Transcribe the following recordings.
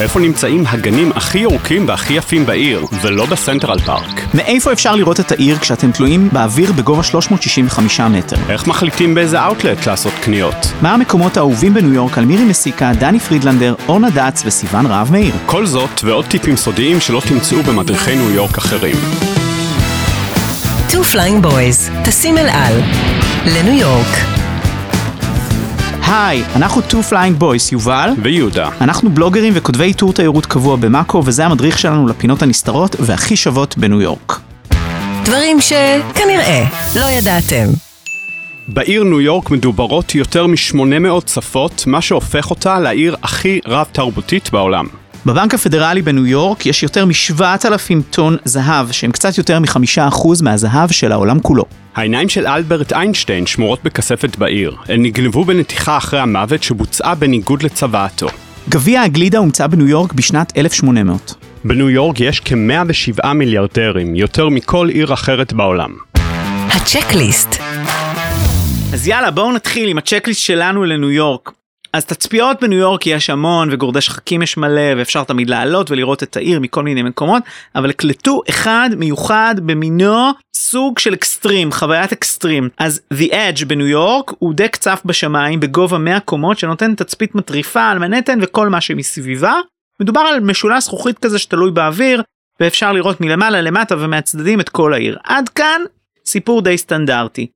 איפה נמצאים הגנים הכי ירוקים והכי יפים בעיר, ולא בסנטרל פארק? מאיפה אפשר לראות את העיר כשאתם תלויים באוויר בגובה 365 מטר? איך מחליטים באיזה אאוטלט לעשות קניות? מה המקומות האהובים בניו יורק על מירי מסיקה, דני פרידלנדר, אורנה דץ וסיוון רהב מאיר? כל זאת ועוד טיפים סודיים שלא תמצאו במדריכי ניו יורק אחרים. Two Flying Boys, תשים אל על, לניו יורק. היי, אנחנו Two Flying Boys, יובל ויהודה. אנחנו בלוגרים וכותבי טור תיירות קבוע במאקו, וזה המדריך שלנו לפינות הנסתרות והכי שוות בניו יורק. דברים שכנראה לא ידעתם. בעיר ניו יורק מדוברות יותר מ-800 שפות, מה שהופך אותה לעיר הכי רב-תרבותית בעולם. בבנק הפדרלי בניו יורק יש יותר מ-7,000 טון זהב, שהם קצת יותר מ-5% מהזהב של העולם כולו. העיניים של אלברט איינשטיין שמורות בכספת בעיר. הן נגנבו בנתיחה אחרי המוות שבוצעה בניגוד לצוואתו. גביע הגלידה הומצא בניו יורק בשנת 1800. בניו יורק יש כ-107 מיליארדרים, יותר מכל עיר אחרת בעולם. הצ'קליסט. אז יאללה, בואו נתחיל עם הצ'קליסט שלנו לניו יורק. אז תצפיות בניו יורק יש המון, וגורדי שחקים יש מלא, ואפשר תמיד לעלות ולראות את העיר מכל מיני מקומות, אבל הקלטו אחד מיוחד במינו, סוג של אקסטרים, חוויית אקסטרים. אז The Edge בניו יורק הוא דק צף בשמיים בגובה 100 קומות, שנותן תצפית מטריפה על מנהטן וכל מה שמסביבה. מדובר על משולש זכוכית כזה שתלוי באוויר, ואפשר לראות מלמעלה למטה ומהצדדים את כל העיר. עד כאן סיפור די סטנדרטי.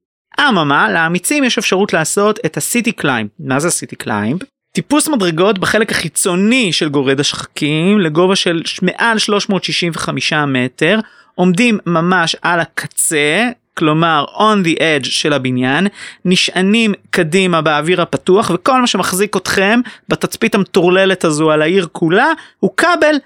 אממה, לאמיצים יש אפשרות לעשות את הסיטי קליימב. מה זה הסיטי קליימב? טיפוס מדרגות בחלק החיצוני של גורד השחקים, לגובה של מעל 365 מטר, עומדים ממש על הקצה, כלומר on the edge של הבניין, נשענים קדימה באוויר הפתוח, וכל מה שמחזיק אתכם בתצפית המטורללת הזו על העיר כולה, הוא כבל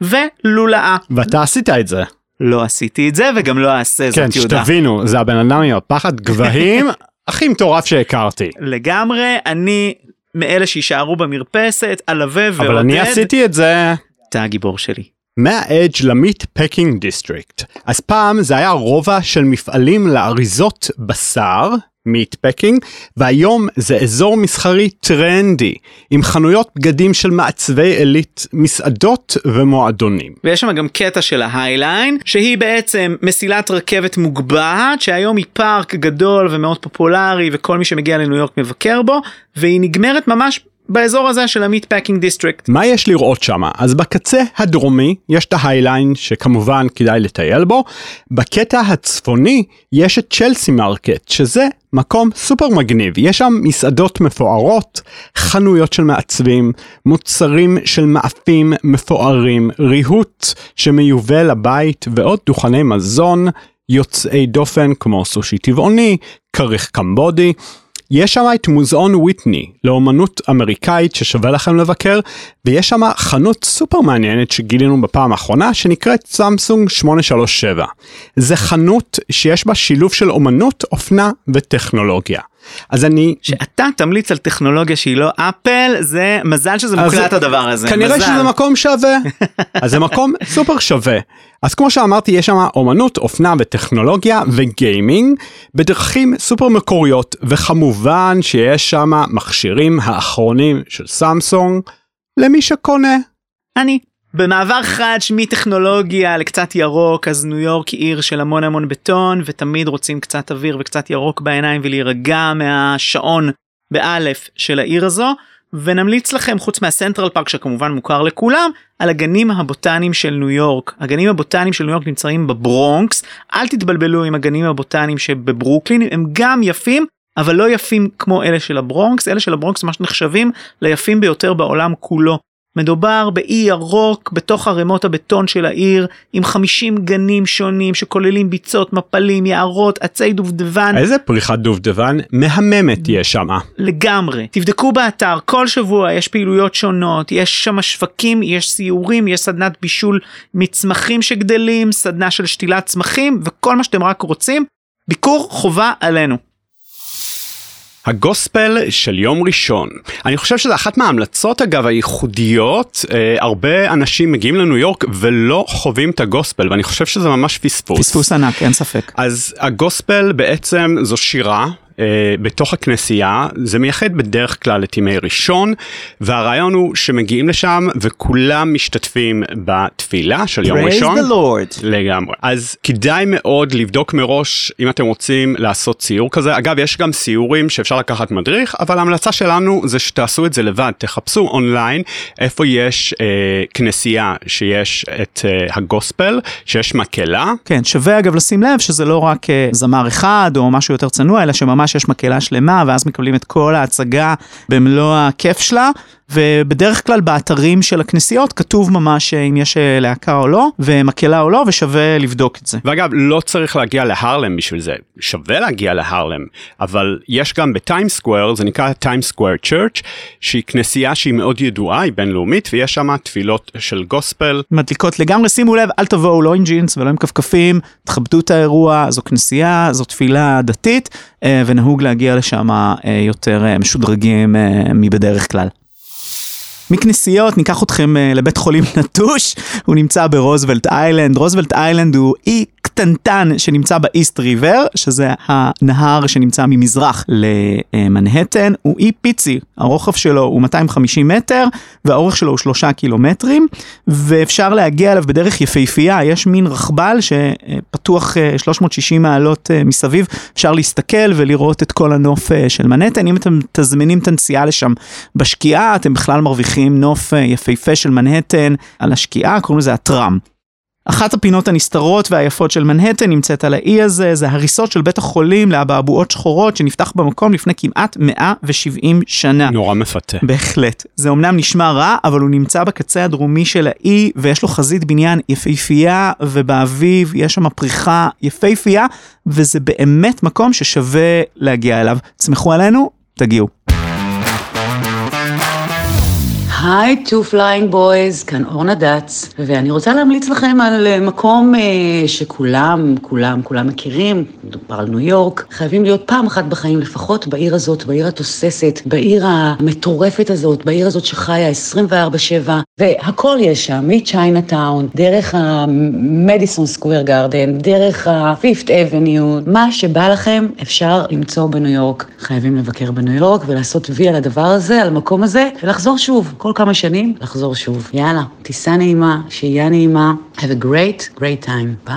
ולולאה. ואתה עשית את זה. לא עשיתי את זה, וגם לא אעשה זאת, יהודה. כן, שתבינו, זה הבן אדם עם הפחד גבהים, הכי מטורף שהכרתי. לגמרי, אני מאלה שישארו במרפסת, אלווה ועודד. אבל אני עשיתי את זה. אתה הגיבור שלי. מהאדג' למיטפקינג דיסטריקט. אז פעם זה היה רובע של מפעלים לאריזות בשר, מיטפקינג, והיום זה אזור מסחרי טרנדי, עם חנויות בגדים של מעצבי אליט, מסעדות ומועדונים. ויש שם גם קטע של ההייליין, שהיא בעצם מסילת רכבת מוגבהת, שהיום היא פארק גדול ומאוד פופולרי, וכל מי שמגיע לניו יורק מבקר בו, והיא נגמרת ממש באזור הזה של המיטפקינג דיסטריקט. מה יש לראות שם? אז בקצה הדרומי יש את ההייליין שכמובן כדאי לטייל בו, בקטע הצפוני יש את צ'לסי מרקט, שזה מקום סופר מגניב, יש שם מסעדות מפוארות, חנויות של מעצבים, מוצרים של מאפים מפוארים, ריהוט שמיובל לבית ועוד דוכני מזון, יוצאי דופן כמו סושי טבעוני, כריך קמבודי, יש שם את מוזיאון וויטני, לאומנות אמריקאית ששווה לכם לבקר, ויש שם חנות סופר מעניינת שגילינו בפעם האחרונה, שנקראת סמסונג 837. זה חנות שיש בה שילוב של אומנות, אופנה וטכנולוגיה. אז אני... שאתה תמליץ על טכנולוגיה שהיא לא אפל, זה מזל שזה מוקלט הדבר הזה. כנראה מזל. שזה מקום שווה. אז זה מקום סופר שווה. אז כמו שאמרתי, יש שם אומנות, אופנה וטכנולוגיה וגיימינג, בדרכים סופר מקוריות, וכמובן שיש שם מכשירים האחרונים של סמסונג, למי שקונה. אני. במעבר חד מטכנולוגיה לקצת ירוק, אז ניו יורק היא עיר של המון המון בטון, ותמיד רוצים קצת אוויר וקצת ירוק בעיניים, ולהירגע מהשעון באלף של העיר הזו, ונמליץ לכם, חוץ מהסנטרל פארק שכמובן מוכר לכולם, על הגנים הבוטניים של ניו יורק. הגנים הבוטניים של ניו יורק נמצאים בברונקס, אל תתבלבלו עם הגנים הבוטניים שבברוקלין, הם גם יפים, אבל לא יפים כמו אלה של הברונקס, אלה של הברונקס ממש נחשבים ליפים ביותר בעולם כולו. מדובר באי ירוק בתוך הרמות הבטון של העיר, עם 50 גנים שונים שכוללים ביצות, מפלים, יערות, עצי דובדבן. איזה פריחת דובדבן מהממת יש שם. לגמרי. תבדקו באתר, כל שבוע יש פעילויות שונות, יש שם שווקים, יש סיורים, יש סדנת בישול מצמחים שגדלים, סדנה של שתילת צמחים, וכל מה שאתם רק רוצים, ביקור חובה עלינו. הגוספל של יום ראשון. אני חושב שזו אחת מההמלצות, אגב, הייחודיות. הרבה אנשים מגיעים לניו יורק ולא חווים את הגוספל, ואני חושב שזה ממש פספוס. פספוס ענק, אין ספק. אז הגוספל בעצם זו שירה בתוך הכנסייה, זה מייחד בדרך כלל את ימי ראשון, והרעיון הוא שמגיעים לשם וכולם משתתפים בתפילה של יום ראשון. Praise the Lord. לגמרי. אז כדאי מאוד לבדוק מראש אם אתם רוצים לעשות סיור כזה. אגב, יש גם סיורים שאפשר לקחת מדריך, אבל ההמלצה שלנו זה שתעשו את זה לבד, תחפשו אונליין איפה יש כנסייה שיש את הגוספל, שיש מקהלה. כן, שווה אגב לשים לב שזה לא רק זמר אחד או משהו יותר צנוע, אלא שממש יש מקהלה שלמה, ואז מקבלים את כל ההצגה במלוא הכיף שלה, ובדרך כלל באתרים של הכנסיות כתוב ממש אם יש להקה או לא, ומקהלה או לא, ושווה לבדוק את זה. ואגב, לא צריך להגיע להרלם בשביל זה, שווה להגיע להרלם, אבל יש גם בטיימס סקוואר, זה נקרא טיימס סקוואר צ'רץ', שהיא כנסייה שהיא מאוד ידועה, היא בינלאומית, ויש שם תפילות של גוספל. מדליקות לגמרי, שימו לב, אל תבואו לא עם ג'ינס ולא עם כפכפים, תכבדו את האירוע, זו כנסייה, זו תפילה דתית, ונהוג להגיע לשם יותר משודרגים מבדרך כלל. מכנסיות, ניקח אתכם לבית חולים נטוש, הוא נמצא ברוזוולט איילנד, רוזוולט איילנד הוא אי קטנטן שנמצא באיסט ריבר, שזה הנהר שנמצא ממזרח למנהטן, הוא אי פיצי, הרוחב שלו הוא 250 מטר, והאורך שלו הוא 3 קילומטרים, ואפשר להגיע אליו בדרך יפהפייה, יש מין רכבל שפתוח 360 מעלות מסביב, אפשר להסתכל ולראות את כל הנוף של מנהטן, אם אתם תזמינים את הנסיעה לשם בשקיעה, אתם בכלל מרוויחים נוף יפהפה של מנהטן על השקיעה, קוראים לזה הטרם. אחת הפינות הנסתרות והיפות של מנהטן נמצאת על האי הזה, זה הריסות של בית החולים לאבעבועות שחורות שנפתח במקום לפני כמעט 170 שנה. נורא מפתה. בהחלט. זה אומנם נשמע רע, אבל הוא נמצא בקצה הדרומי של האי, ויש לו חזית בניין יפהפייה, ובאביב יש שם פריחה יפהפייה, וזה באמת מקום ששווה להגיע אליו. תסמכו עלינו, תגיעו. היי, Two Flying Boys, כאן אורנה דץ, ואני רוצה להמליץ לכם על מקום שכולם מכירים, מדובר על ניו יורק, חייבים להיות פעם אחת בחיים, לפחות בעיר הזאת, בעיר התוססת, בעיר המטורפת הזאת, בעיר הזאת שחיה 24/7, והכל יש שם, מצ'יינה טאון, דרך המדיסון סקוואר גארדן, דרך הפיפט אבניו, מה שבא לכם אפשר למצוא בניו יורק, חייבים לבקר בניו יורק ולעשות וי על הדבר הזה, על המקום הזה, ולחזור שוב, כל כמה שנים, לחזור שוב. יאללה, טיסה נעימה, שיהיה נעימה. Have a great time. Bye.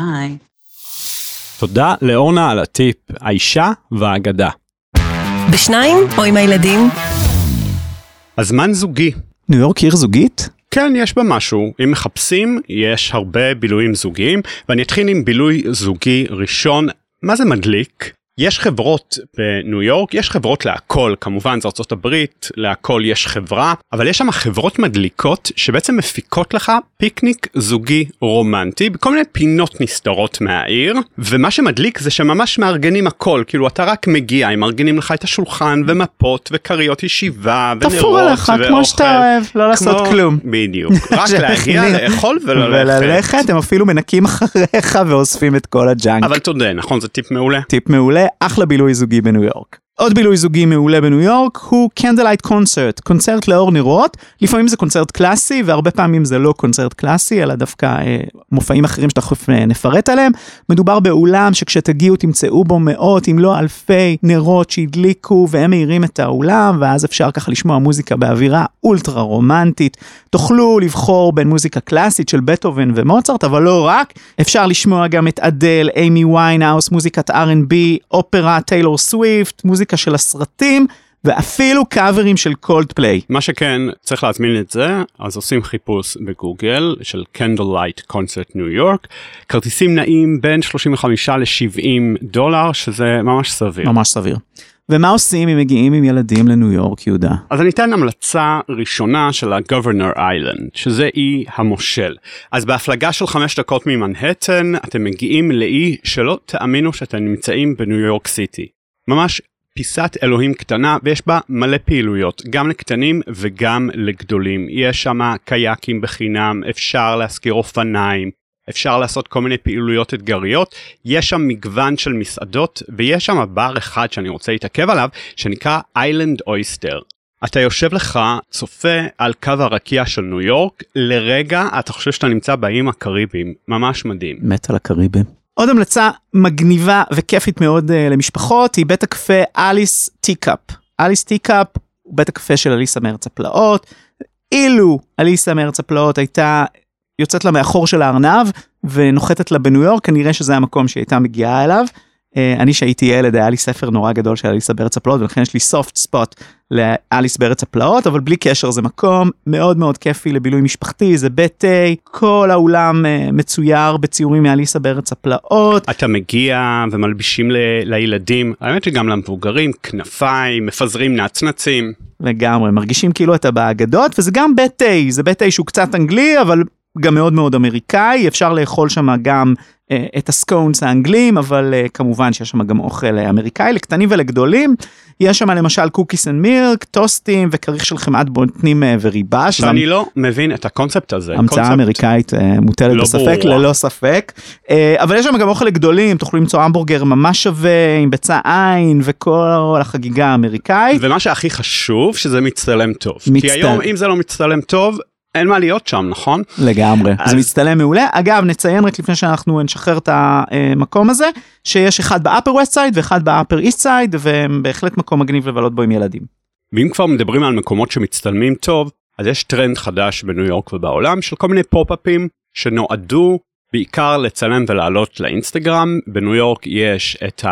תודה לאורנה על הטיפ, האישה והאגדה. בשניים או עם הילדים? הזמן זוגי. ניו יורק עיר זוגית? כן, יש בה משהו. אם מחפשים, יש הרבה בילויים זוגיים, ואני אתחיל עם בילוי זוגי ראשון. מה זה מדליק? יש חברות בניו יורק, יש חברות להכל, כמובן זה ארצות הברית, להכל יש חברה, אבל יש שם חברות מדליקות שבעצם מפיקות לך פיקניק זוגי רומנטי, בכל מיני פינות נסתרות מהעיר, ומה שמדליק זה שממש מארגנים הכל, כאילו אתה רק מגיע, הם מארגנים לך את השולחן ומפות וקריות ישיבה ונרות ואוכל. תפור עליך כמו שאתה אוהב, לא לעשות כלום. בדיוק, רק להגיע, לאכול וללכת. הם אפילו מנקים אחריך ואוספים את כל הג'אנק. אבל תודה, נכון, זה טיפ מעולה. טיפ מעולה. אחלה בילוי זוגי בניו יורק. עוד בילוי זוגי מעולה בניו יורק הוא קנדלייט קונצרט, קונצרט לאור נרות, לפעמים זה קונצרט קלאסי והרבה פעמים זה לא קונצרט קלאסי, אלא דווקא מופעים אחרים שתכף נפרט עליהם, מדובר באולם שכשתגיעו תמצאו בו מאות אם לא אלפי נרות שהדליקו והם מאירים את האולם, ואז אפשר ככה לשמוע מוזיקה באווירה אולטרה רומנטית, תוכלו לבחור בין מוזיקה קלאסית של בטהובן ומוצרט, אבל לא רק, אפשר לשמוע גם את אדל, אמי ויינהאוס, מוזיקת R&B, אופרה, טיילור סוויפט, מוזיקה של הסרטים, ואפילו קאברים של קולדפליי. מה שכן, צריך להזמין את זה, אז עושים חיפוש בגוגל של Candlelight Concert New York, כרטיסים נעים בין $35 ל-$70, שזה ממש סביר. ממש סביר. ומה עושים אם מגיעים עם ילדים לניו יורק, יהודה? אז אני אתן המלצה ראשונה של ה-Governor Island, שזה אי המושל. אז בהפלגה של 5 דקות ממנהטן, אתם מגיעים לאי שלא תאמינו שאתם נמצאים בניו יורק סיטי. ממש פיסת אלוהים קטנה, ויש בה מלא פעילויות, גם לקטנים וגם לגדולים. יש שם קייקים בחינם, אפשר להשכיר אופניים, אפשר לעשות כל מיני פעילויות אתגריות, יש שם מגוון של מסעדות, ויש שם בר אחד שאני רוצה להתעכב עליו, שנקרא איילנד אויסטר. אתה יושב לך, צופה על קו הרקיע של ניו יורק, לרגע אתה חושב שאתה נמצא באיים הקריבים, ממש מדהים. מת על הקריבים. עוד המלצה מגניבה וכיפית מאוד למשפחות, היא בית הקפה אליס טיקאפ. אליס טיקאפ הוא בית הקפה של אליסה מארץ הפלאות. אילו אליסה מארץ הפלאות הייתה יוצאת לה מאחור של הארנב, ונוחתת לה בניו יורק, כנראה שזה המקום שהיא הייתה מגיעה אליו. אני שהייתי ילד, היה לי ספר נורא גדול של אליסה בארץ הפלאות, ולכן יש לי soft spot לאליס בארץ הפלאות, אבל בלי קשר זה מקום מאוד מאוד כיפי לבילוי משפחתי, זה בית תה, כל האולם מצויר בציורים מאליסה בארץ הפלאות. אתה מגיע ומלבישים לילדים, האמת שגם למבוגרים, כנפיים, מפזרים נצנצים. לגמרי, מרגישים כאילו אתה באגדות, וזה גם בית תה, זה בית תה שהוא קצת אנגלי, אבל גם מאוד מאוד אמריקאי, אפשר לאכול שם גם את הסקונס האנגלים, אבל כמובן שיש שם גם אוכל אמריקאי, לקטנים ולגדולים, יש שם למשל קוקיס אנד מירק, טוסטים וכריך של חמאת בוטנים וריבה. אני לא מבין את הקונספט הזה. המצאה אמריקאית מוטלת בספק, ללא ספק, אבל יש שם גם אוכל לגדולים, תוכלו למצוא המבורגר ממש שווה, עם ביצה עין וכל החגיגה האמריקאית. ומה שהכי חשוב, שזה מצטלם טוב. כי היום אם זה לא מצטלם טוב, אין מה להיות שם, נכון? לגמרי, זה מצטלם מעולה. אגב, נציין רק לפני שאנחנו נשחרר את המקום הזה, שיש אחד באפר ווסט סייד ואחד באפר איסט סייד, ובהחלט מקום מגניב לבלות בו עם ילדים. ואם כבר מדברים על מקומות שמצטלמים טוב, אז יש טרנד חדש בניו יורק ובעולם, של כל מיני פופ-אפים שנועדו בעיקר לצלם ולעלות לאינסטגרם. בניו יורק יש את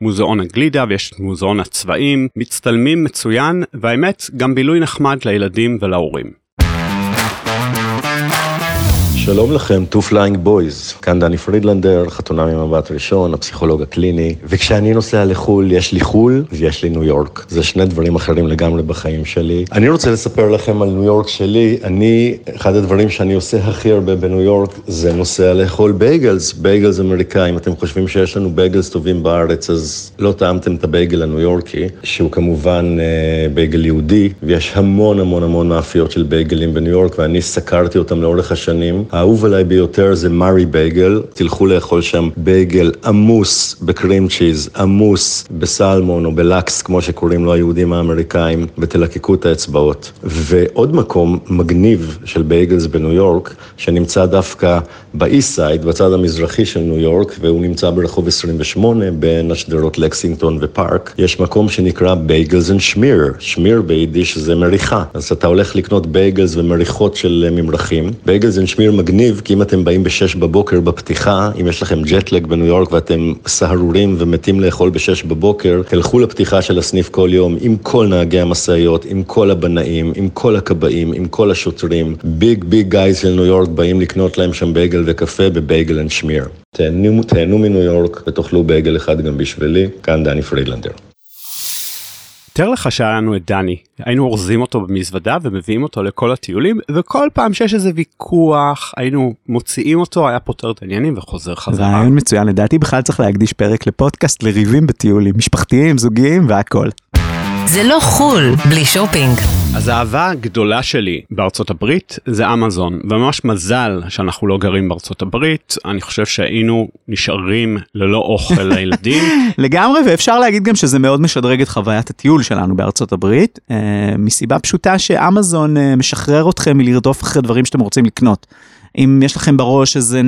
מוזיאון הגלידה ויש את מוזיאון הצבעים, מצטלמים מצוין, והאמת גם בילוי נחמד לילדים ולהורים. שלום לכם, Two Flying Boys, כאן דני פרידלנדר, חתונה ממבט ראשון, הפסיכולוג הקליני, וכשאני נוסע לחול, יש לי חול ויש לי ניו יורק. זה שני דברים אחרים לגמרי בחיים שלי. אני רוצה לספר לכם על ניו יורק שלי. אחד הדברים שאני עושה הכי הרבה בניו יורק, זה נוסע לאכול בייגלס, בייגלס אמריקאים. אתם חושבים שיש לנו בייגלס טובים בארץ, אז לא טעמתם את הבייגל הניו יורקי, שהוא כמובן בייגל יהודי, ויש המון המון המון מאפיות של בייגלים בניו יורק, ואני סקרתי אותם לאורך השנים. האהוב עליי ביותר זה מרי בייגל, תלכו לאכול שם בייגל עמוס בקרים צ'יז, עמוס בסלמון או בלקס, כמו שקוראים לו היהודים האמריקאים, ותלקקו את האצבעות. ועוד מקום מגניב של בייגלס בניו יורק, שנמצא דווקא באיסט סייד, בצד המזרחי של ניו יורק, והוא נמצא ברחוב 28, בין השדרות לקסינגטון ופארק, יש מקום שנקרא בייגלס אנד שמיר, שמיר ביידיש זה מריחה, אז אתה הולך לקנות בייגלס ומריחות של ממרחים, בייגלס אנד שמיר מגניב, כי אם אתם באים ב-6 בבוקר בפתיחה, אם יש לכם ג'טלג בניו יורק ואתם סהרורים ומתים לאכול ב-6 בבוקר, תלכו לפתיחה של הסניף כל יום, עם כל נהגי המשאיות, עם כל הבנאים, עם כל הקבעים, עם כל השוטרים. ביג גייז של ניו יורק באים לקנות להם שם בייגל וקפה בבייגל אנד שמיר. תהנו מניו יורק ותאכלו בייגל אחד גם בשבילי. כאן דני פרידלנדר. תאר לך שהיה לנו את דני, היינו אורזים אותו במזוודה ומביאים אותו לכל הטיולים, וכל פעם שיש איזה ויכוח, היינו מוציאים אותו, היה פותר את העניינים וחוזר חזרה. רעיון מצוין, לדעתי בכלל צריך להקדיש פרק לפודקאסט לריבים בטיולים, משפחתיים, זוגיים והכל. זה לא חול בלי שופינג. אז האהבה הגדולה שלי בארצות הברית זה אמזון, וממש מזל שאנחנו לא גרים בארצות הברית, אני חושב שהיינו נשארים ללא אוכל לילדים. לגמרי, ואפשר להגיד גם שזה מאוד משדרג את חוויית הטיול שלנו בארצות הברית, מסיבה פשוטה שאמזון משחרר אתכם מלרדוף אחרי דברים שאתם רוצים לקנות. אם יש לכם בראש איזה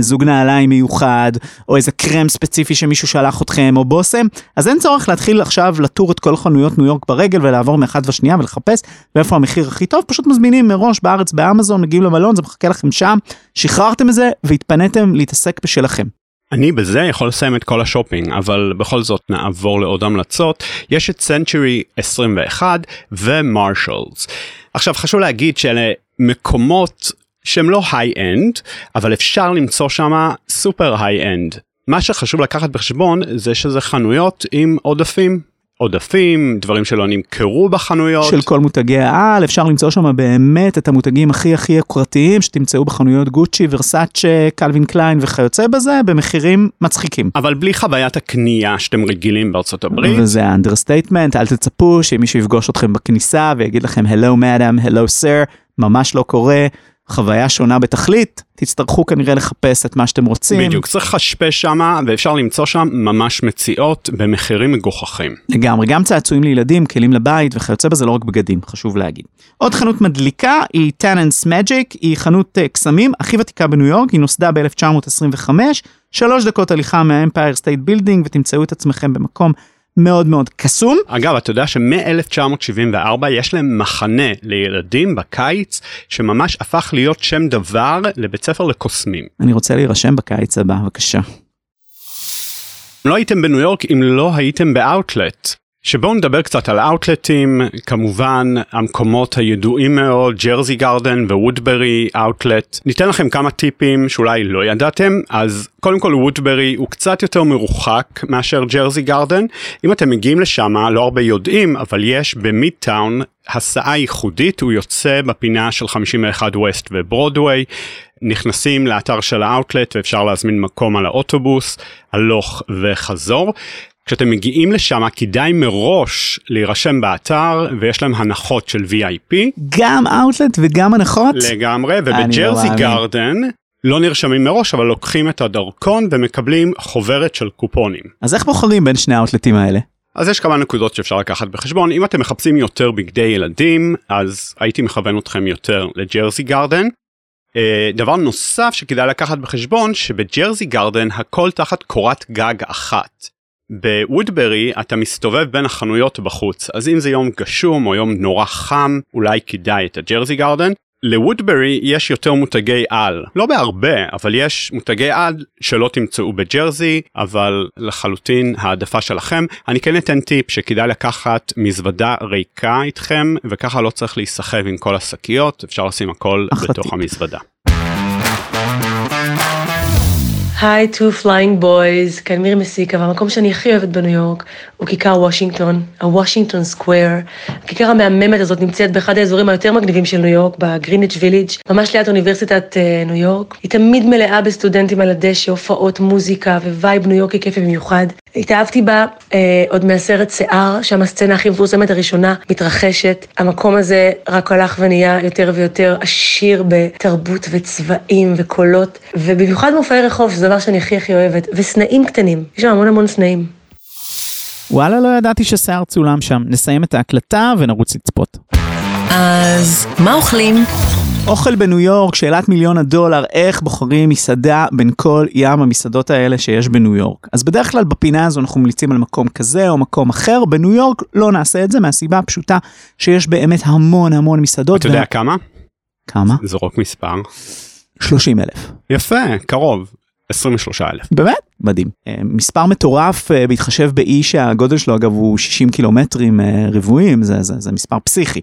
זוג נעליים מיוחד, או איזה קרם ספציפי שמישהו שלח אתכם, או בוסם, אז אין צורך להתחיל עכשיו לטור את כל חנויות ניו יורק ברגל, ולעבור מאחת והשנייה ולחפש ואיפה המחיר הכי טוב, פשוט מזמינים מראש בארץ, באמזון, מגיעים למלון, זה מחכה לכם שם, שחררתם את זה והתפניתם להתעסק בשלכם. אני בזה יכול לסיים את כל השופינג, אבל בכל זאת נעבור לעוד המלצות. יש את Century 21 ומרשלס. עכשיו חשוב להגיד שאלה מקומות שהם לא היי-אנד, אבל אפשר למצוא שם סופר היי-אנד. מה שחשוב לקחת בחשבון זה שזה חנויות עם עודפים, דברים שלא נמכרו בחנויות. של כל מותגי העל, אפשר למצוא שם באמת את המותגים הכי הכי יוקרתיים, שתמצאו בחנויות גוצ'י, ורסאצ'ה, קלווין קליין וכיוצא בזה, במחירים מצחיקים. אבל בלי חוויית הקנייה שאתם רגילים בארצות הברית. וזה האנדרסטייטמנט, אל תצפו שמישהו יפגוש אתכם בכניסה, ויגיד לכם, "Hello, madam, hello, sir." ממש לא קורה. חוויה שונה בתכלית, תצטרכו כנראה לחפש את מה שאתם רוצים. בדיוק, צריך לשפש שם, ואפשר למצוא שם ממש מציאות במחירים מגוחכים. לגמרי, גם צעצועים לילדים, כלים לבית וכיוצא בזה, לא רק בגדים, חשוב להגיד. עוד חנות מדליקה היא Tannen's Magic, היא חנות קסמים, הכי ותיקה בניו יורק, היא נוסדה ב-1925, 3 דקות הליכה מה-Empire State Building, ותמצאו את עצמכם במקום מאוד מאוד קסום. אגב, אתה יודע שמ-1974 יש להם מחנה לילדים בקיץ, שממש הפך להיות שם דבר לבית ספר לקוסמים. אני רוצה להירשם בקיץ הבא, בבקשה. לא הייתם בניו יורק אם לא הייתם באוטלט. שבואו נדבר קצת על אוטלטים, כמובן המקומות הידועים מאוד, ג'רזי גרדן וודברי אוטלט. ניתן לכם כמה טיפים שאולי לא ידעתם, אז קודם כל וודברי הוא קצת יותר מרוחק מאשר ג'רזי גרדן. אם אתם מגיעים לשם, לא הרבה יודעים, אבל יש במידטאון הסעה ייחודית, הוא יוצא בפינה של 51 ווסט וברודווי, נכנסים לאתר של האוטלט ואפשר להזמין מקום על האוטובוס, הלוך וחזור. כשאתם מגיעים לשם, כדאי מראש להירשם באתר, ויש להם הנחות של VIP. גם אוטלט וגם הנחות? לגמרי, ובג'רזי גרדן לא נרשמים מראש, אבל לוקחים את הדרכון ומקבלים חוברת של קופונים. אז איך בוחרים בין שני האוטלטים האלה? אז יש כמה נקודות שאפשר לקחת בחשבון. אם אתם מחפשים יותר בגדי ילדים, אז הייתי מכוון אתכם יותר לג'רזי גרדן. דבר נוסף שכדאי לקחת בחשבון, שבג'רזי גרדן הכל תחת קורת גג אחת. בוודברי אתה מסתובב בין החנויות בחוץ, אז אם זה יום גשום או יום נורא חם, אולי כדאי את הג'רזי גרדן. לוודברי יש יותר מותגי על, לא בהרבה, אבל יש מותגי על שלא תמצאו בג'רזי, אבל לחלוטין העדפה שלכם. אני כן אתן טיפ שכדאי לקחת מזוודה ריקה איתכם, וככה לא צריך להיסחב עם כל השקיות, אפשר לשים הכל בתוך המזוודה. היי, Two Flying Boys, כאן מירי מסיקה, והמקום שאני הכי אוהבת בניו יורק הוא כיכר וושינגטון, הוושינגטון סקוואר. הכיכר המהממת הזאת נמצאת באחד האזורים היותר מגניבים של ניו יורק, בגריניץ' ויליג', ממש ליד אוניברסיטת ניו יורק. היא תמיד מלאה בסטודנטים על הדשא, הופעות, מוזיקה ווייב ניו יורקי כיפי במיוחד. התאהבתי בה עוד מהסרט שיער, שם הסצנה הכי מפורסמת הראשונה מתרחשת. המקום הזה רק הלך ונהיה יותר ויותר עשיר בתרבות וצבעים וקולות, ובמיוחד מופעי רחוב, זה דבר שאני הכי אוהבת, וסנאים קטנים, יש שם המון המון סנאים. וואלה, לא ידעתי ששיער צולם שם. נסיים את ההקלטה ונרוץ לצפות. אז מה אוכלים? אוכל בניו יורק, שאלת מיליון הדולר, איך בוחרים מסעדה בין כל ים המסעדות האלה שיש בניו יורק. אז בדרך כלל בפינה הזו אנחנו מליצים על מקום כזה או מקום אחר, בניו יורק לא נעשה את זה מהסיבה הפשוטה שיש באמת המון המון מסעדות. אתה יודע כמה? כמה? זרוק מספר. 30,000. יפה, קרוב. 23,000. באמת? מדהים. מספר מטורף, בהתחשב באי שהגודל שלו אגב הוא 60 קילומטרים רבועים, זה מספר פסיכי.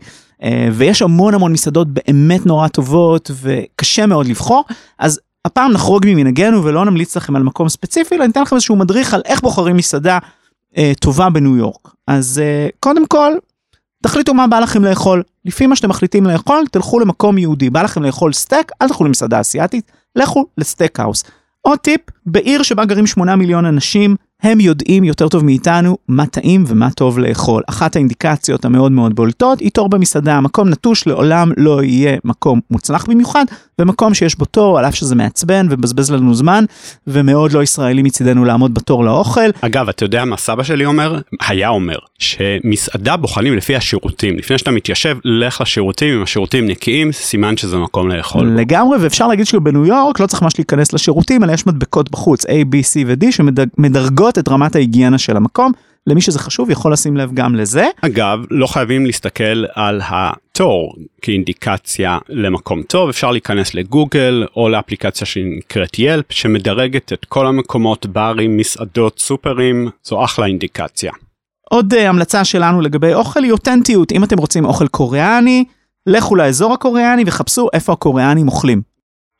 ויש המון המון מסעדות באמת נורא טובות וקשה מאוד לבחור, אז הפעם נחרוג ממנהגנו ולא נמליץ לכם על מקום ספציפי, אלא ניתן לכם איזשהו מדריך על איך בוחרים מסעדה טובה בניו יורק. אז קודם כל, תחליטו מה בא לכם לאכול. לפי מה שאתם מחליטים לאכול, תלכו למקום יהודי. בא לכם לאכול סטייק, אל תלכו למסעדה אסיאתית, לכו לסטייקהאוס. עוד טיפ, בעיר שבה גרים 8 מיליון אנשים, הם יודעים יותר טוב מאיתנו מה טעים ומה טוב לאכול. אחת האינדיקציות המאוד מאוד בולטות היא תור במסעדה. מקום נטוש לעולם לא יהיה מקום מוצלח במיוחד, ומקום שיש בו תור, על אף שזה מעצבן ובזבז לנו זמן, ומאוד לא ישראלי מצידנו לעמוד בתור לאוכל. אגב, אתה יודע מה סבא שלי אומר? היה אומר שמסעדה בוחנים לפי השירותים. לפני שאתה מתיישב, לך לשירותים, אם השירותים נקיים, סימן שזה מקום לאכול. לגמרי, ואפשר להגיד שבניו יורק לא צריך ממש להיכנס לשירותים, אלא יש מדבקות בחוץ, A, B, C ו-D, שמדרגות את רמת ההיגיינה של המקום. למי שזה חשוב, יכול לשים לב גם לזה. אגב, לא חייבים להסתכל על התור כאינדיקציה למקום טוב. אפשר להיכנס לגוגל או לאפליקציה שנקראת ילפ, שמדרגת את כל המקומות, ברים, מסעדות, סופרים. זו אחלה אינדיקציה. עוד המלצה שלנו לגבי אוכל היא אותנטיות. אם אתם רוצים אוכל קוריאני, לכו לאזור הקוריאני וחפשו איפה הקוריאנים אוכלים.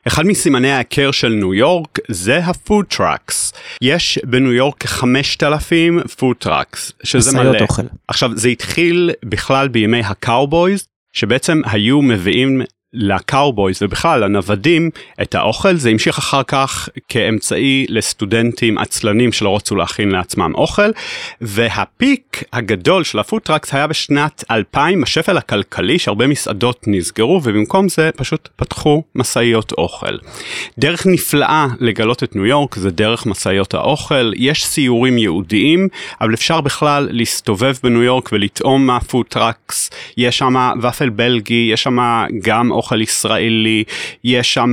אחד מסימני ההיכר של ניו יורק זה הפוד טראקס. יש בניו יורק 5,000 פוד טראקס, שזה מלא. עכשיו, זה התחיל בכלל בימי הקאובויז, שבעצם היו מביאים לקאובויז ובכלל לנוודים את האוכל. זה המשיך אחר כך כאמצעי לסטודנטים עצלנים שלא רצו להכין לעצמם אוכל, והפיק הגדול של הפוטראקס היה בשנת 2000, השפל הכלכלי שהרבה מסעדות נסגרו ובמקום זה פשוט פתחו מסעיות אוכל. דרך נפלאה לגלות את ניו יורק זה דרך מסעיות האוכל, יש סיורים יהודיים אבל אפשר בכלל להסתובב בניו יורק ולטעום מהפוטראקס, יש שם ופל בלגי, יש שם גם אוכל ישראלי, יש שם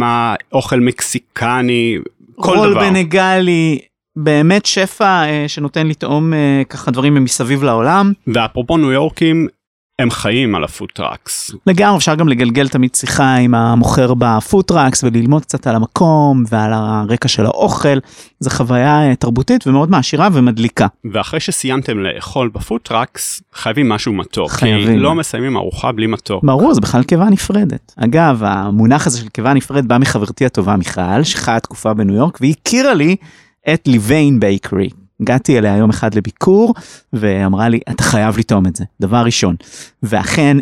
אוכל מקסיקני, כל דבר. רול בנגלי, באמת שפע שנותן לטעום ככה דברים מסביב לעולם. ואפרופו ניו יורקים, הם חיים על הפוטראקס. לגמרי, אפשר גם לגלגל תמיד שיחה עם המוכר בפוטראקס, וללמוד קצת על המקום, ועל הרקע של האוכל. זו חוויה תרבותית ומאוד מעשירה ומדליקה. ואחרי שסיימתם לאכול בפוטראקס, חייבים משהו מתוק. חייבים. כי לא מסיימים ארוחה בלי מתוק. ברור, זה בכלל קיבה נפרדת. אגב, המונח הזה של קיבה נפרד בא מחברתי הטובה מיכל, שחיה תקופה בניו יורק, והיא הכירה לי את ליוויין בייקרי. הגעתי אליה יום אחד לביקור, ואמרה לי, אתה חייב לטעום את זה, דבר ראשון. ואכן,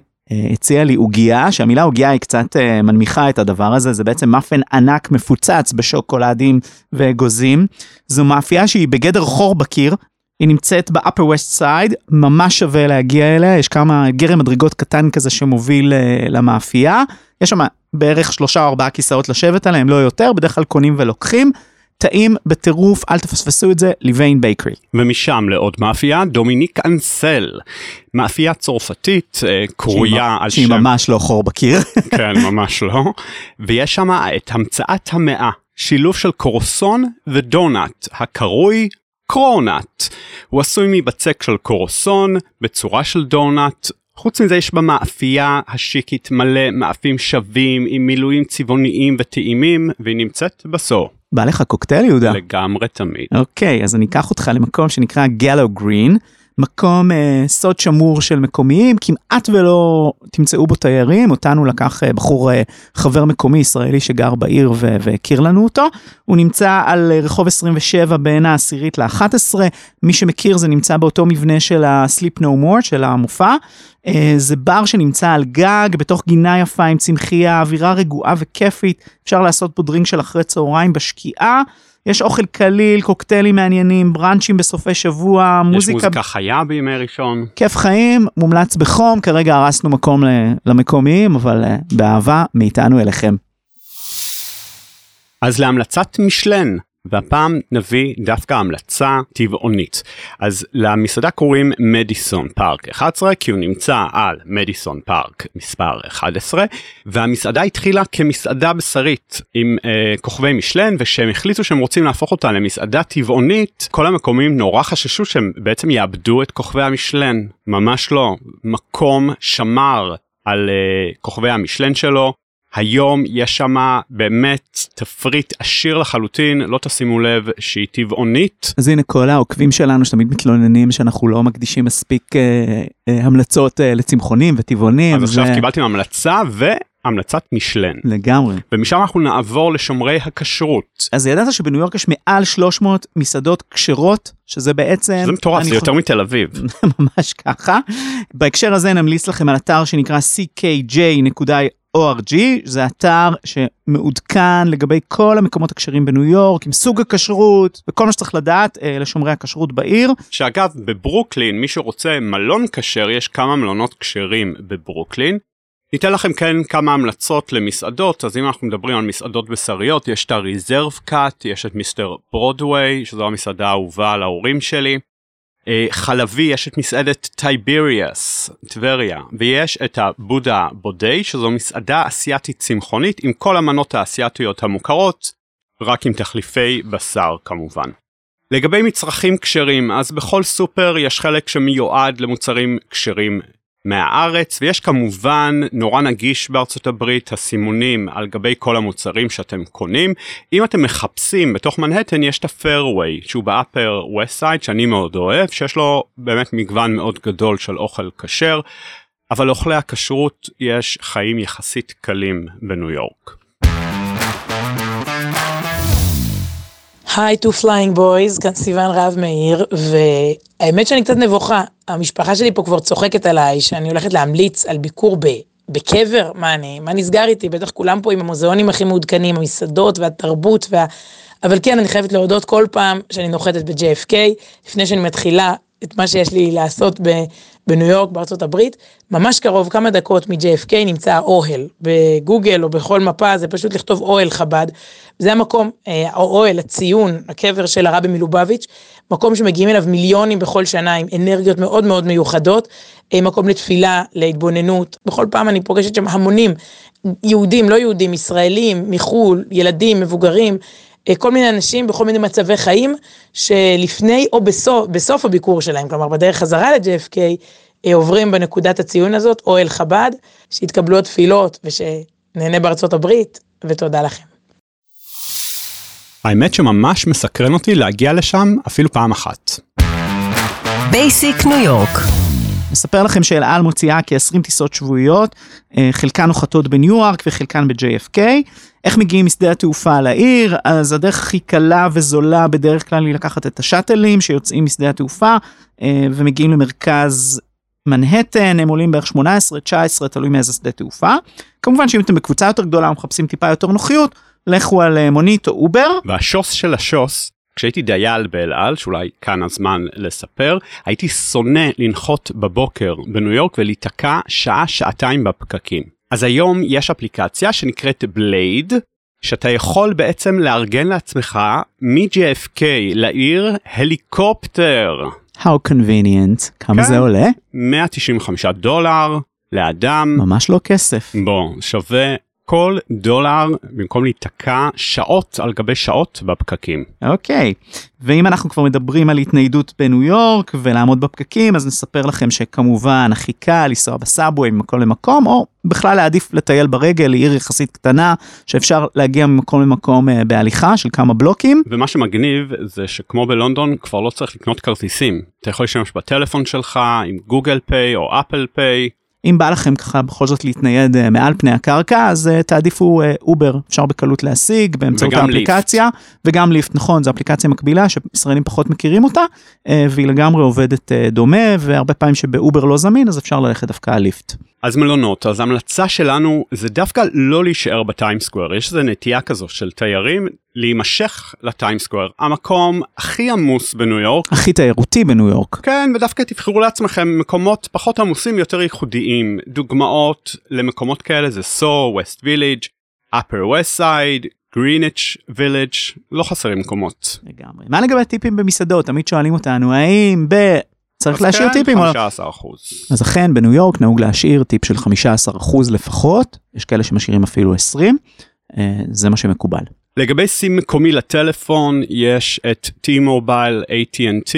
הציעה לי עוגיה, שהמילה עוגיה היא קצת מנמיכה את הדבר הזה, זה בעצם מאפן ענק מפוצץ בשוקולדים ואגוזים. זו מאפייה שהיא בגדר חור בקיר, היא נמצאת ב-Upper West Side, ממש שווה להגיע אליה, יש כמה גרם מדרגות קטן כזה שמוביל למאפייה, יש שם בערך 3 או 4 כיסאות לשבת עליהם, לא יותר, בדרך כלל קונים ולוקחים, טעים בטירוף, אל תפספסו את זה, ליוויין בייקרי. ומשם לעוד מאפייה, דומיניק אנסל, מאפייה צרפתית, קרויה על שם... שהיא ממש לא חור בקיר. כן, ממש לא. ויש שם את המצאת המאה, שילוב של קורסון ודונאט, הקרוי קרונאט. הוא עשוי מבצק של קורסון, בצורה של דונאט, חוץ מזה יש במאפייה השיקית מלא מאפים שווים, עם מילויים צבעוניים וטעימים, והיא נמצאת בסור. בא לך קוקטייל, יהודה? לגמרי תמיד. אוקיי, אז אני אקח אותך למקום שנקרא Gallow Green, מקום סוד שמור של מקומיים, כמעט ולא תמצאו בו תיירים, אותנו לקח בחור חבר מקומי ישראלי שגר בעיר והכיר לנו אותו, הוא נמצא על רחוב 27 בין העשירית ל-11, מי שמכיר זה נמצא באותו מבנה של ה-Sleep No More, של המופע, זה בר שנמצא על גג, בתוך גינה יפה עם צמחייה, אווירה רגועה וכיפית, אפשר לעשות פה דרינק של אחרי צהריים בשקיעה, יש אוכל קליל, קוקטיילים מעניינים, ברנצ'ים בסופי שבוע, מוזיקה... יש מוזיקה חיה בימי ראשון. כיף חיים, מומלץ בחום, כרגע הרסנו מקום למקומיים, אבל באהבה מאיתנו אליכם. אז להמלצת משלן, והפעם נביא דווקא המלצה טבעונית. אז למסעדה קוראים מדיסון פארק 11, כי הוא נמצא על מדיסון פארק מספר 11, והמסעדה התחילה כמסעדה בשרית עם כוכבי משלן, ושהם החליטו שהם רוצים להפוך אותה למסעדה טבעונית. כל המקומים נורא חששו שהם בעצם יאבדו את כוכבי המשלן, ממש לא. מקום שמר על כוכבי המשלן שלו, היום יש שם באמת תפריט עשיר לחלוטין, לא תשימו לב שהיא טבעונית. אז הנה כל העוקבים שלנו שתמיד מתלוננים שאנחנו לא מקדישים מספיק המלצות לצמחונים וטבעונים. אז עכשיו קיבלתם המלצה והמלצת משלן. לגמרי. ומשם אנחנו נעבור לשומרי הכשרות. אז ידעת שבניו יורק יש מעל 300 מסעדות כשרות, שזה בעצם... שזה מטורף, זה יותר מתל אביב. ממש ככה. בהקשר הזה נמליץ לכם על אתר שנקרא ckj.org. ORG, זה אתר שמעודכן לגבי כל המקומות הכשרים בניו יורק, עם סוג הכשרות, וכל מה שצריך לדעת לשומרי הכשרות בעיר. שאגב, בברוקלין, מי שרוצה מלון כשר, יש כמה מלונות כשרים בברוקלין. ניתן לכם כאן כמה המלצות למסעדות, אז אם אנחנו מדברים על מסעדות בשריות, יש את הריזרב קאט, יש את מיסטר ברודווי, שזו המסעדה האהובה על ההורים שלי. חלבי, יש את מסעדת טייבריאס, טבריה, ויש את הבודה בודה, שזו מסעדה אסיאטית צמחונית, עם כל המנות האסיאטיות המוכרות, רק עם תחליפי בשר כמובן. לגבי מצרכים כשרים, אז בכל סופר יש חלק שמיועד למוצרים כשרים מהארץ, ויש כמובן נורא נגיש בארצות הברית הסימונים על גבי כל המוצרים שאתם קונים. אם אתם מחפשים בתוך מנהטן יש את הפיירווי, שהוא באפר ווסט סייד, שאני מאוד אוהב, שיש לו באמת מגוון מאוד גדול של אוכל כשר, אבל לאוכלי הכשרות יש חיים יחסית קלים בניו יורק. היי, Two Flying Boys, כאן סיוון רהב מאיר, והאמת שאני קצת נבוכה, המשפחה שלי פה כבר צוחקת עליי, שאני הולכת להמליץ על ביקור בקבר, מה נסגר איתי? בטח כולם פה עם המוזיאונים הכי מעודכנים, המסעדות והתרבות, אבל כן, אני חייבת להודות כל פעם שאני נוחתת ב-JFK, לפני שאני מתחילה את מה שיש לי לעשות בניו יורק, בארצות הברית, ממש קרוב כמה דקות מ-JFK נמצא אוהל, בגוגל או בכל מפה, זה פשוט לכתוב אוהל חב"ד, זה המקום, האוהל, הציון, הקבר של הרבי מלובביץ', מקום שמגיעים אליו מיליונים בכל שנה, עם אנרגיות מאוד מאוד מיוחדות, מקום לתפילה, להתבוננות, בכל פעם אני פוגשת שם המונים, יהודים, לא יהודים, ישראלים, מחול, ילדים, מבוגרים, כל מיני אנשים בכל מיני מצבי חיים, שלפני או בסוף הביקור שלהם, כלומר בדרך חזרה ל-JFK, עוברים בנקודת הציון הזאת, אוהל חב"ד, שהתקבלו התפילות, ושנהנה בארצות הברית, ותודה לכם. האמת שממש מסקרן אותי להגיע לשם, אפילו פעם אחת. בייסיק ניו יורק. מספר לכם שאל על מוציאה כ-20 טיסות שבועיות, חלקן נוחתות בניו יורק וחלקן ב-JFK, איך מגיעים משדה התעופה על העיר, אז הדרך הכי קלה וזולה בדרך כלל היא לקחת את השאטלים שיוצאים משדה התעופה, ומגיעים למרכז מנהטן, הם עולים בערך 18, 19, תלוי מאיזה שדה תעופה, כמובן שאם אתם בקבוצה יותר גדולה ומחפשים טיפה יותר נוחיות, לכו על מונית או אובר. והשוס של השוס, כשהייתי דייל באל על, שאולי כאן הזמן לספר, הייתי שונא לנחות בבוקר בניו יורק ולהיתקע שעה-שעתיים בפקקים. אז היום יש אפליקציה שנקראת בלייד, שאתה יכול בעצם לארגן לעצמך מ-JFK לעיר הליקופטר. How convenient. כמה זה עולה? $195 לאדם. ממש לא כסף. בוא, שווה כל דולר במקום להיתקע שעות על גבי שעות בפקקים. אוקיי, ואם אנחנו כבר מדברים על התניידות בניו יורק ולעמוד בפקקים, אז נספר לכם שכמובן הכי קל לנסוע בסאבווי ממקום למקום, או בכלל להעדיף לטייל ברגל, לעיר יחסית קטנה, שאפשר להגיע ממקום למקום בהליכה של כמה בלוקים. ומה שמגניב זה שכמו בלונדון כבר לא צריך לקנות כרטיסים. אתה יכול לשמש בטלפון שלך עם גוגל פיי או אפל פיי, אם בא לכם ככה בכל זאת להתנייד מעל פני הקרקע, אז תעדיפו אובר, אפשר בקלות להשיג באמצעות האפליקציה, וגם ליפט, נכון, זו אפליקציה מקבילה שישראלים פחות מכירים אותה, והיא לגמרי עובדת דומה, והרבה פעמים שבאובר לא זמין, אז אפשר ללכת דווקא על ליפט. אז מלונות, אז ההמלצה שלנו זה דווקא לא להישאר בטיימס סקוואר, יש איזו נטייה כזו של תיירים להימשך לטיימס סקוואר, המקום הכי עמוס בניו יורק. הכי תיירותי בניו יורק. כן, ודווקא תבחרו לעצמכם מקומות פחות עמוסים, יותר ייחודיים, דוגמאות למקומות כאלה זה סו, ווסט ויליג', אפר ווסט סייד, גריניץ' ויליג', לא חסרים מקומות. לגמרי. מה לגבי טיפים במסעדות? תמיד שואלים אותנו, האם צריך להשאיר טיפים? 15%. אז אכן, בניו יורק נהוג להשאיר טיפ של 15% לפחות, יש כאלה שמשאירים אפילו 20, זה מה שמקובל. לגבי סים מקומי לטלפון, יש את T-Mobile, AT&T,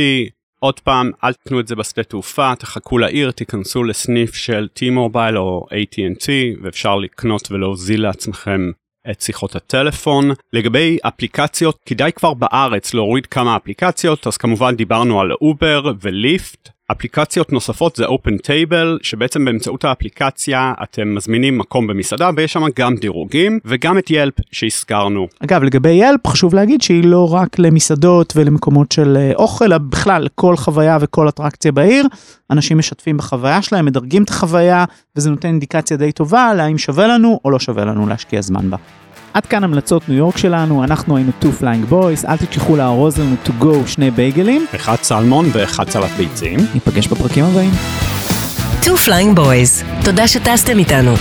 עוד פעם, אל תקנו את זה בשדה תעופה, תחכו לעיר, תיכנסו לסניף של T-Mobile או AT&T, ואפשר לקנות ולהוזיל לעצמכם את שיחות הטלפון. לגבי אפליקציות, כדאי כבר בארץ להוריד כמה אפליקציות, אז כמובן דיברנו על אובר וליפט. אפליקציות נוספות זה אופן טייבל, שבעצם באמצעות האפליקציה אתם מזמינים מקום במסעדה, ויש שם גם דירוגים, וגם את ילפ שהזכרנו. אגב, לגבי ילפ, חשוב להגיד שהיא לא רק למסעדות ולמקומות של אוכל, אלא בכלל כל חוויה וכל אטרקציה בעיר, אנשים משתפים בחוויה שלהם, מדרגים את החוויה, וזה נותן אינדיקציה די טובה, להאם שווה לנו או לא שווה לנו להשקיע זמן בה. עד כאן המלצות ניו יורק שלנו, אנחנו היינו Two Flying Boys, אל תשכחו לארוז לנו to go 2 בייגלים, 1 סלמון ו1 סלט ביצים. ניפגש בפרקים הבאים. Two Flying Boys, תודה שטסתם איתנו.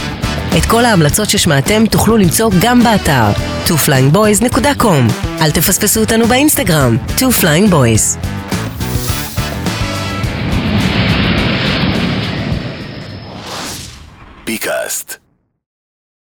את כל ההמלצות ששמעתם תוכלו למצוא גם באתר twoflyingboys.com. אל תפספסו אותנו באינסטגרם, Two Flying Boys. Bcast.